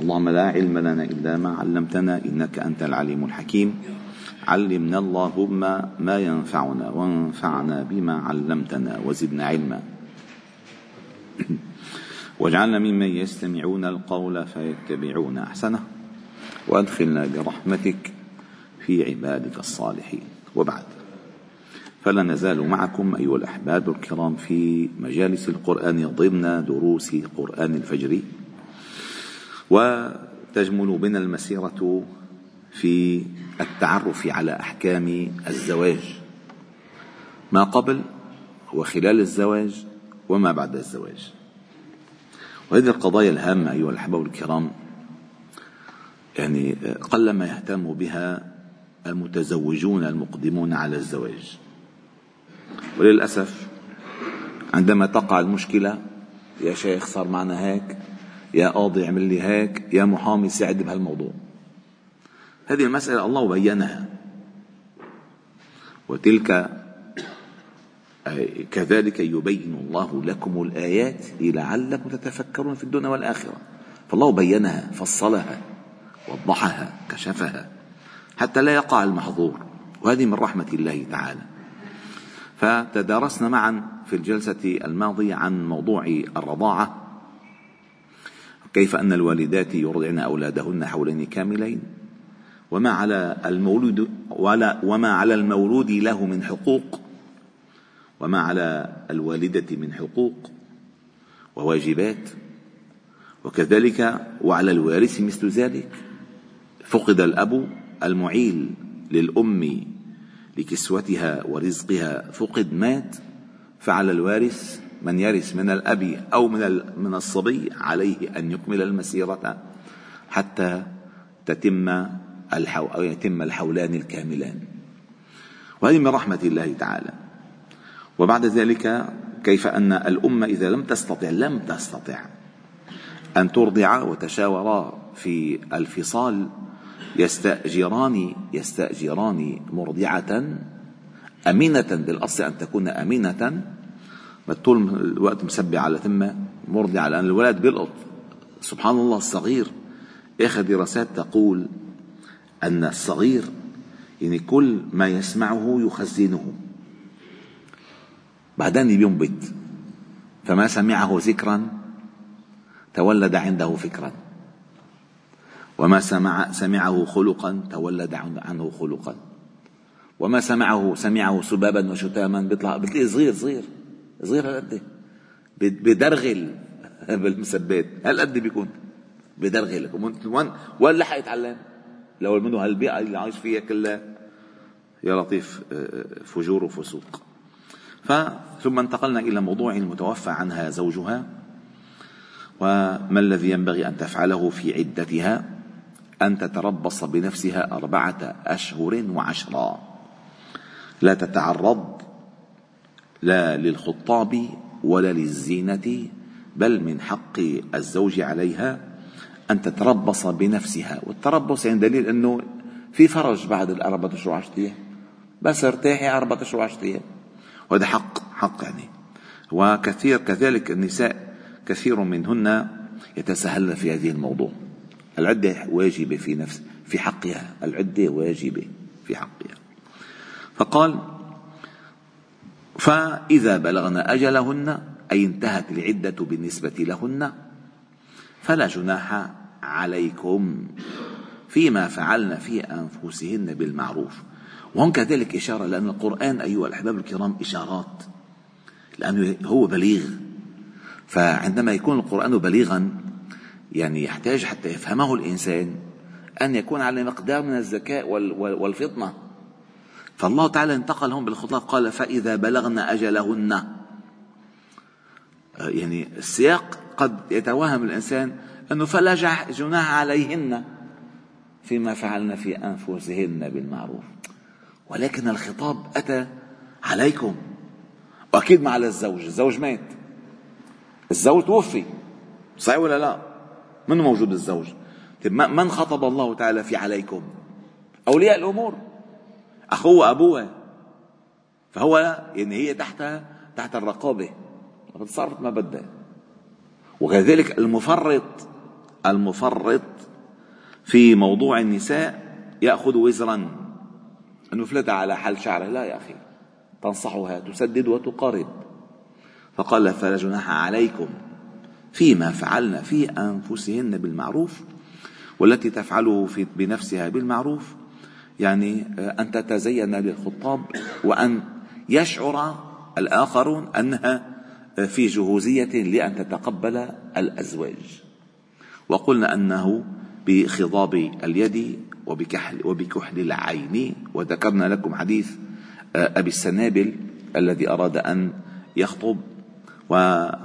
اللهم لا علم لنا إلا ما علمتنا إنك أنت العليم الحكيم. علمنا اللهم ما ينفعنا وانفعنا بما علمتنا وزدنا علما. واجعلنا ممن يستمعون القول فيتبعون أحسنه وأدخلنا برحمتك في عبادك الصالحين. وبعد، فلا نزال معكم أيها الأحباب الكرام في مجالس القرآن ضمن دروس قرآن الفجر، وتجمل بنا المسيرة في التعرف على أحكام الزواج، ما قبل وخلال الزواج وما بعد الزواج. وهذه القضايا الهامة أيها الأحباب الكرام يعني قلما يهتم بها المتزوجون المقدمون على الزواج، وللأسف عندما تقع المشكلة يا شيخ صار معنا هيك، يا قاضي اعمل لي هيك، يا محامي ساعد بهالموضوع. هذه المسألة الله بينها، وتلك كذلك يبين الله لكم الآيات لعلكم تتفكرون في الدنيا والآخرة. فالله بينها، فصلها، وضحها، كشفها حتى لا يقع المحظور، وهذه من رحمة الله تعالى. فتدارسنا معا في الجلسة الماضية عن موضوع الرضاعة، كيف أن الوالدات يرضعن أولادهن حولين كاملين، وما على المولود له من حقوق، وما على الوالدة من حقوق وواجبات، وكذلك وعلى الوارث مثل ذلك. فقد الأب المعيل للأم لكسوتها ورزقها، فقد، مات، فعلى الوارث من يرث من الأب أو من الصبي عليه أن يكمل المسيرة حتى يتم الحولان الكاملان، وهذه من رحمة الله تعالى. وبعد ذلك كيف أن الأمة إذا لم تستطع أن ترضع وتشاورا في الفصال يستأجران مرضعة أمينة، بالأصل أن تكون أمينة، طول الوقت مسبع على ثم مرضعة، لأن الولد بلقط. سبحان الله، الصغير، آخر دراسات تقول أن الصغير يعني كل ما يسمعه يخزنه، بعدين ينبت، فما سمعه ذكرا تولد عنده فكرا، وما سمعه خلقا تولد عنه خلقا، وما سمعه سبابا وشتاما. بتلاقي صغير هالقد بدرغل بالمسبات، هالقد بيكون بدرغل، ولا حيتعلم لو منه هالبيئة اللي عايش فيها كلها يا لطيف فجور وفسوق. ثم انتقلنا إلى موضوع المتوفى عنها زوجها، وما الذي ينبغي أن تفعله في عدتها، أن تتربص بنفسها 4 أشهر و10، لا تتعرض لا للخطاب ولا للزينة، بل من حق الزوج عليها أن تتربص بنفسها. والتربص يعني دليل أنه في فرج بعد 4 أشهر و10 أيام، بس ارتاحي 4 أشهر و10 أيام، وهذا حق يعني. وكثير كذلك النساء، كثير منهن يتساهلن في هذه الموضوع. العدة واجبة في حقها، العدة واجبة في حقها. فقال: فإذا بلغن أجلهن، أي انتهت العدة بالنسبة لهن، فلا جناح عليكم فيما فعلن في أنفسهن بالمعروف. وهم كذلك إشارة، لأن القرآن أيها الأحباب الكرام إشارات، لأنه هو بليغ، فعندما يكون القرآن بليغا يعني يحتاج حتى يفهمه الإنسان أن يكون على مقدار من الذكاء والفطنة. فالله تعالى انتقل هم بالخطاب، قال: فإذا بلغن أجلهن. يعني السياق قد يتوهم الإنسان أنه فلا جناح عليهن فيما فعلن في أنفسهن بالمعروف، ولكن الخطاب أتى عليكم، وأكيد مع الزوج. الزوج مات، الزوج توفي، صحيح ولا لا؟ من موجود الزوج؟ طيب من خطب الله تعالى في عليكم؟ أولياء الأمور، أخوه، أبوه، فهو يعني هي تحت الرقابة، بتصرف ما بدها. وكذلك المفرط المفرط في موضوع النساء يأخذ وزرا، أنه فلت على حل شعره، لا يا أخي، تنصحها تسدد وتقارب. فقال فلا جناح عليكم فيما فعلنا في أنفسهن بالمعروف، والتي تفعله بنفسها بالمعروف، يعني أن تتزين للخطاب وأن يشعر الآخرون أنها في جهوزية لأن تتقبل الأزواج. وقلنا أنه بخضاب اليد وبكحل العين، وذكرنا لكم حديث أبي السنابل الذي أراد أن يخطب، ولما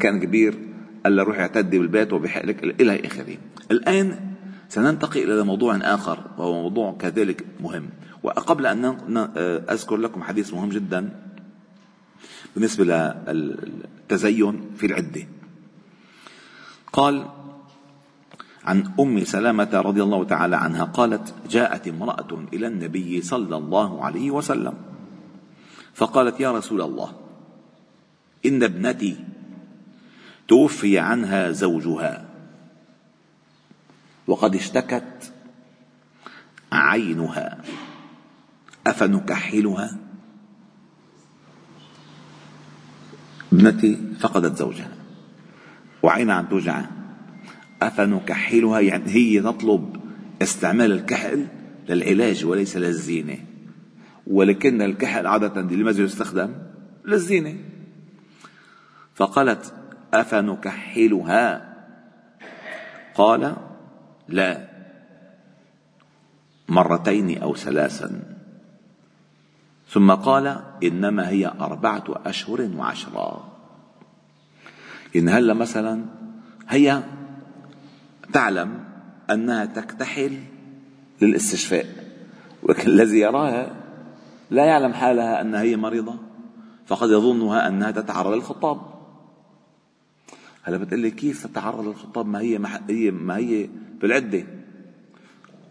كان كبير قال له روح اعتدي بالبيت وبحقلك إلى آخره. الآن سننتقل إلى موضوع آخر وهو موضوع كذلك مهم، وقبل أن أذكر لكم حديث مهم جدا بالنسبة للتزين في العدة. قال عن أم سلمة رضي الله تعالى عنها قالت: جاءت امرأة إلى النبي صلى الله عليه وسلم فقالت: يا رسول الله، إن ابنتي توفي عنها زوجها وقد اشتكت عينها، أفنكحلها؟ ابنتي فقدت زوجها وعينها عم توجعها، أفنكحلها؟ يعني هي تطلب استعمال الكحل للعلاج وليس للزينة، ولكن الكحل عادة لماذا يستخدم؟ للزينة. فقالت: أفنكحلها؟ قال: لا، مرتين أو ثلاثا. ثم قال: إنما هي 4 أشهر و10. إن هلا مثلا هي تعلم أنها تكتحل للاستشفاء، ولكن الذي يراها لا يعلم حالها أنها هي مريضة، فقد يظنها أنها تتعرض للخطاب. هلا بتقلي كيف تتعرض للخطاب؟ ما هي بالعدة،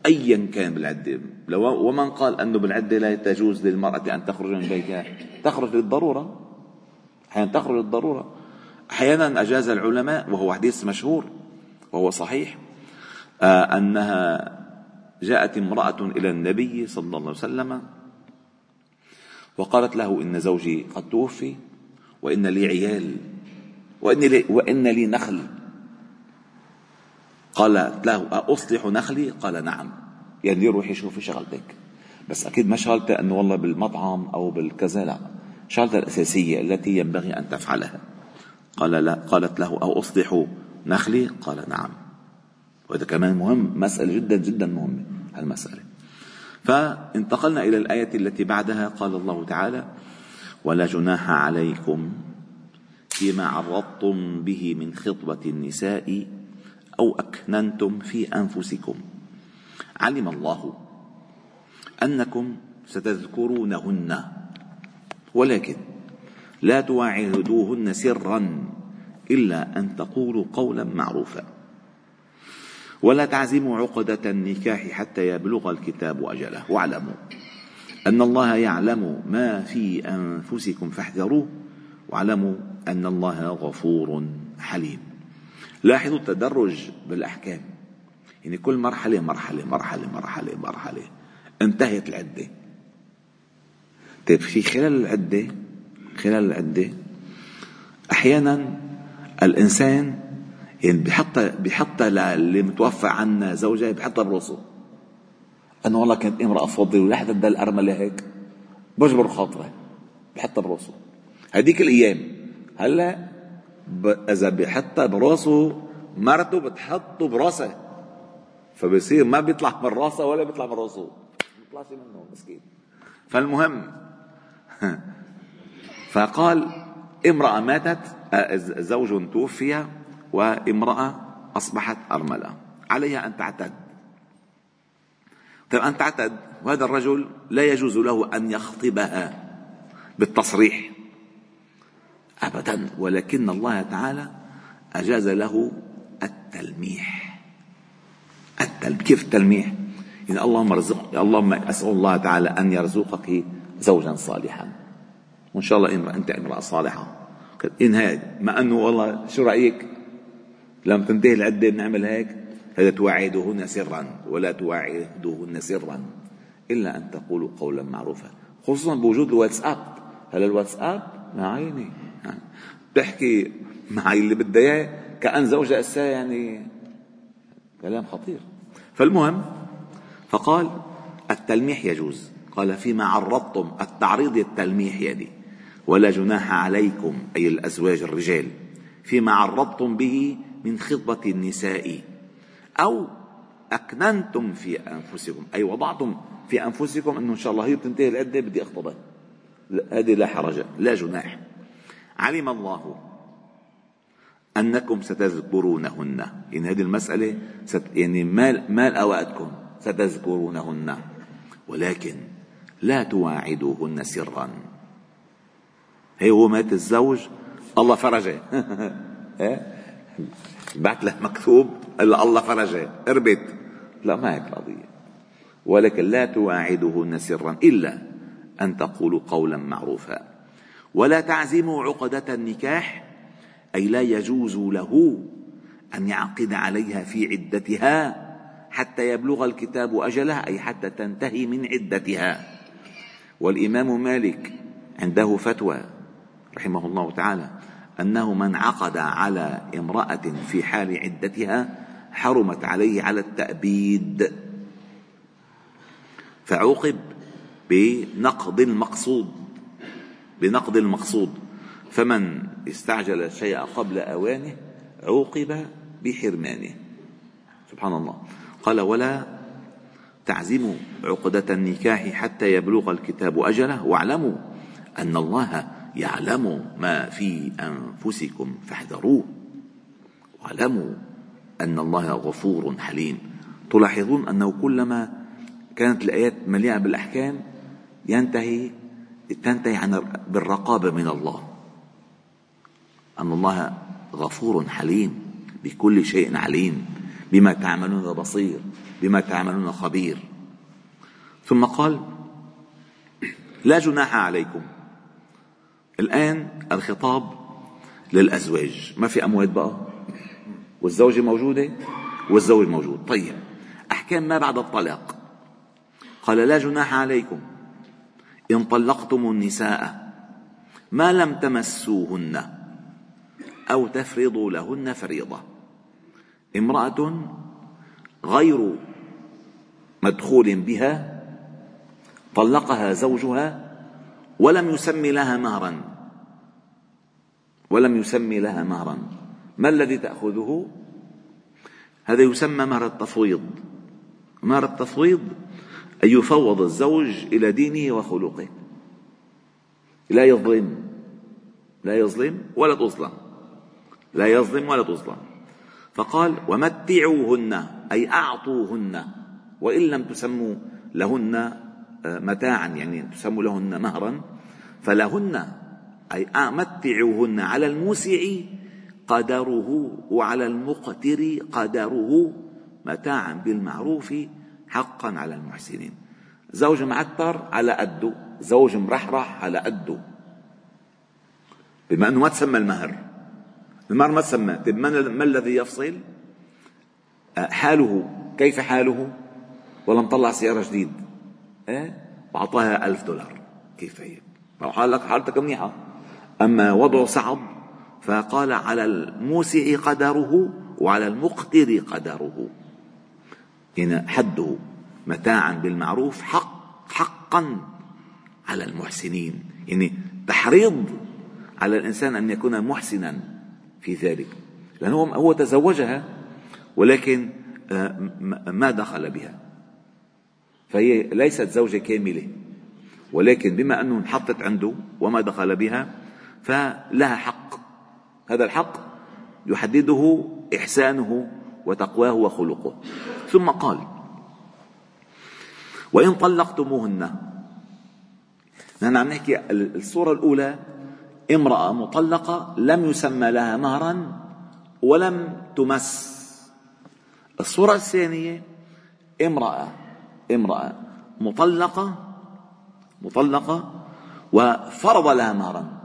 أيا كان بالعدة. ومن قال أنه بالعدة لا تجوز للمرأة أن تخرج من بيتها، تخرج للضرورة، أحيانا تخرج للضرورة، أحيانا أجاز العلماء، وهو حديث مشهور وهو صحيح، أنها جاءت امرأة إلى النبي صلى الله عليه وسلم وقالت له: إن زوجي قد توفي، وإن لي عيال، وإن لي نخل. قالت له: أصلح نخلي؟ قال: نعم. يعني روحي شوفي شغلتك، بس أكيد ما شغلت أنه والله بالمطعم أو بالكذا، لا، شغلت الأساسية التي ينبغي أن تفعلها. قال: لا. قالت له: أو أصلح نخلي؟ قال: نعم. وهذا كمان مهم، مسألة جدا جدا مهمة هالمسألة. فانتقلنا إلى الآية التي بعدها. قال الله تعالى: ولا جناح عليكم فيما عرضتم به من خطبة النساء أو أكننتم في أنفسكم، علم الله أنكم ستذكرونهن، ولكن لا تواعدوهن سرا إلا أن تقولوا قولا معروفا، ولا تعزموا عقدة النكاح حتى يبلغ الكتاب أجله، واعلموا أن الله يعلم ما في أنفسكم فاحذروه، واعلموا أن الله غفور حليم. لاحظوا التدرج بالأحكام، يعني كل مرحلة مرحلة مرحلة مرحلة مرحلة. انتهت العدة. طيب في خلال العدة أحيانا الإنسان يعني بيحطها للي متوفى عنا زوجها، بيحطها برأسه، أنه والله كانت امرأة فاضلة ولا حدا ادى الأرملة هيك، بجبر خاطره بيحطها برأسه هذيك الأيام. هلا إذا بيحطها برأسه مرته بتحطه برأسه، فبيصير ما بيطلع من رأسه ولا بيطلع من رأسه، بيطلع شيء منه مسكين. فالمهم فقال: امرأة ماتت، زوج توفي، وامرأة أصبحت أرملة، عليها أن تعتد. طيب أن تعتد، وهذا الرجل لا يجوز له أن يخطبها بالتصريح أبدا، ولكن الله تعالى أجاز له التلميح. كيف التلميح؟ إن اللهم أسأل الله تعالى أن يرزقك زوجا صالحا، وإن شاء الله أنت امرأة صالحة. إن هذا ما أنه والله شو رأيك لما تنتهي العدة نعمل هيك. هذا تواعدهن سرا ولا تواعدهن سرا إلا أن تقولوا قولا معروفا، خصوصا بوجود الواتساب. هلا الواتساب معيني يعني بتحكي معي اللي بدها اياه كأن زوجها أسا، يعني كلام خطير. فالمهم فقال التلميح يجوز. قال فيما عرضتم، التعريض التلميح يعني ولا جناح عليكم أي الأزواج الرجال فيما عرضتم به من خطبة النساء أو أكننتم في أنفسكم، أي وضعتم في أنفسكم أنه إن شاء الله هي بتنتهي العدة بدي أخطبها، هذه لا حرج لا جناح. علم الله أنكم ستذكرونهن، إن هذه المسألة يعني مال أوقاتكم ستذكرونهن، ولكن لا تواعدوهن سرا. هي هو مات الزوج الله فرجه بعت له مكتوب الله فرجه اربط، لا ما هيك القضية. ولكن لا تواعدوهن سرا إلا أن تقولوا قولا معروفا. ولا تعزموا عقدة النكاح، أي لا يجوز له أن يعقد عليها في عدتها حتى يبلغ الكتاب أجله، أي حتى تنتهي من عدتها. والإمام مالك عنده فتوى رحمه الله تعالى أنه من عقد على امرأة في حال عدتها حرمت عليه على التأبيد، فعوقب بنقض المقصود. فمن استعجل الشيء قبل أوانه عوقب بحرمانه، سبحان الله. قال ولا تعزموا عقدة النكاح حتى يبلغ الكتاب أجله، واعلموا أن الله يعلم ما في أنفسكم فاحذروه، واعلموا أن الله غفور حليم. تلاحظون أنه كلما كانت الآيات مليئة بالأحكام تنتهي بالرقابة من الله، أن الله غفور حليم بكل شيء عليم، بما تعملون بصير، بما تعملون خبير. ثم قال لا جناح عليكم. الآن الخطاب للأزواج، ما في أموات بقى، والزوجة موجودة والزوج موجود. طيب أحكام ما بعد الطلاق. قال لا جناح عليكم إن طلقتم النساء ما لم تمسوهن أو تفرضوا لهن فريضة. امرأة غير مدخول بها طلقها زوجها ولم يسمي لها مهرا، ما الذي تأخذه؟ هذا يسمى مهر التفويض. مهر التفويض أن يفوض الزوج إلى دينه وخلقه، لا يظلم ولا تظلم، فقال ومتعوهن أي أعطوهن، وإن لم تسموا لهن متاعا يعني تسموا لهن مهرا فلهن، أي أمتعوهن على الموسع قدره وعلى المقتر قدره، متاعا بالمعروف حقا على المحسنين. زوج معتر على قده، زوج مرحرح على قده، بما أنه ما تسمى المهر ما تسمى. طيب ما الذي يفصل حاله؟ كيف حاله؟ والله مطلع سيارة جديد وعطاها $1000، كيف هي حالتك منيحة. أما وضعه صعب، فقال على الموسع قدره وعلى المقتر قدره، هنا حده متاعا بالمعروف حقا على المحسنين، يعني تحريض على الإنسان أن يكون محسنا في ذلك، لأنه هو تزوجها ولكن ما دخل بها، فهي ليست زوجة كاملة، ولكن بما أنه انحطت عنده وما دخل بها فلها حق. هذا الحق يحدده إحسانه وتقواه وخلقه. ثم قال وإن طلقتموهن. نحن عم نحكي الصورة الأولى امرأة مطلقة لم يسمى لها مهرا ولم تمس. الصورة الثانية امرأة مطلقة وفرض لها مهرا،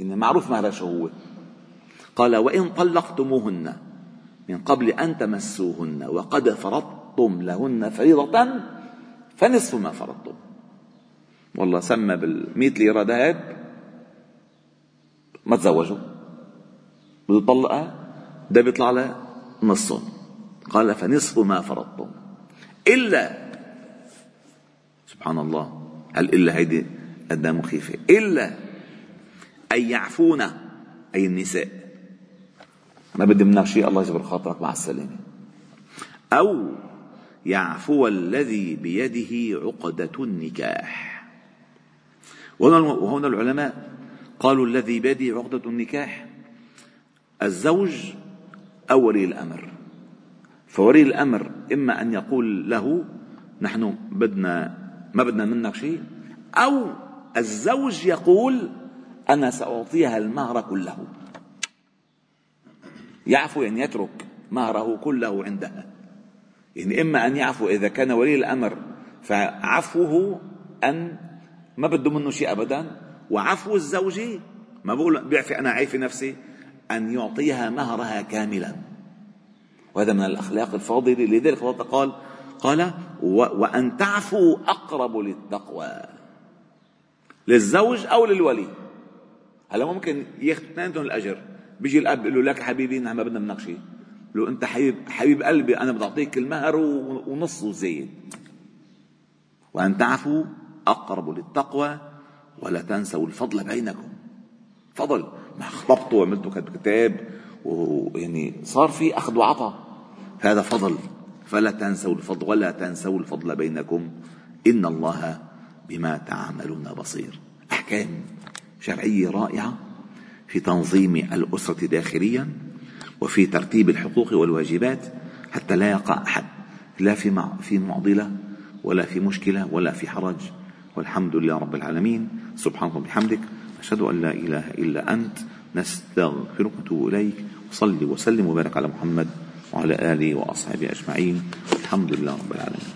إن معروف مهرها شو هو. قال وإن طلقتموهن من قبل أن تمسوهن وقد فرضتم لهن فريضة فنصف ما فرضتم. والله سمى بال100 ليرة ذهب ما تزوجوا، بده يطلقها، ده بيطلع له نصهم. قال فنصف ما فرضتم إلا، سبحان الله، هل إلا هيدي أدنى مخيفة، إلا أن يعفون، أي النساء، ما بدي منك شيء، الله يجبر خاطرك، مع السلامة، أو يعفو الذي بيده عقدة النكاح. وهنا العلماء قالوا الذي بيده عقدة النكاح الزوج أو ولي الأمر، فولي الأمر إما أن يقول له نحن بدنا، ما بدنا منك شيء، أو الزوج يقول أنا سأعطيها المهر كله، يعفو أن يترك مهره كله عندها. يعني إما أن يعفو إذا كان ولي الأمر، فعفوه أن ما بده منه شيء أبدا، وعفو الزوج ما بقول بيعفي أنا عايفي نفسي، أن يعطيها مهرها كاملا. وهذا من الأخلاق الفاضلة. لذلك الله قال وأن تعفوا أقرب للتقوى، للزوج أو للولي. هلا ممكن ياخذوا اثنينهم الأجر، بيجي الأب بيقول له لك حبيبي نحن ما بدنا منك شيء، لو أنت حبيب قلبي أنا بدي أعطيك المهر ونصه زيد. وأن تعفوا أقرب للتقوى ولا تنسوا الفضل بينكم. فضل ما خطبتوا وعملتوا كتاب، ويعني صار في أخذ وعطاء، هذا فضل. فلا تنسوا الفضل، ولا تنسوا الفضل بينكم، إن الله بما تعملون بصير. أحكام شرعية رائعة في تنظيم الأسرة داخليا، وفي ترتيب الحقوق والواجبات، حتى لا يقع أحد لا في معضلة ولا في مشكلة ولا في حرج. والحمد لله رب العالمين. سبحانك وبحمدك، أشهد أن لا إله إلا أنت، نستغفرك ونتوب إليك. وصلي وسلم وبارك على محمد وعلى آله وأصحابه أجمعين. الحمد لله رب العالمين.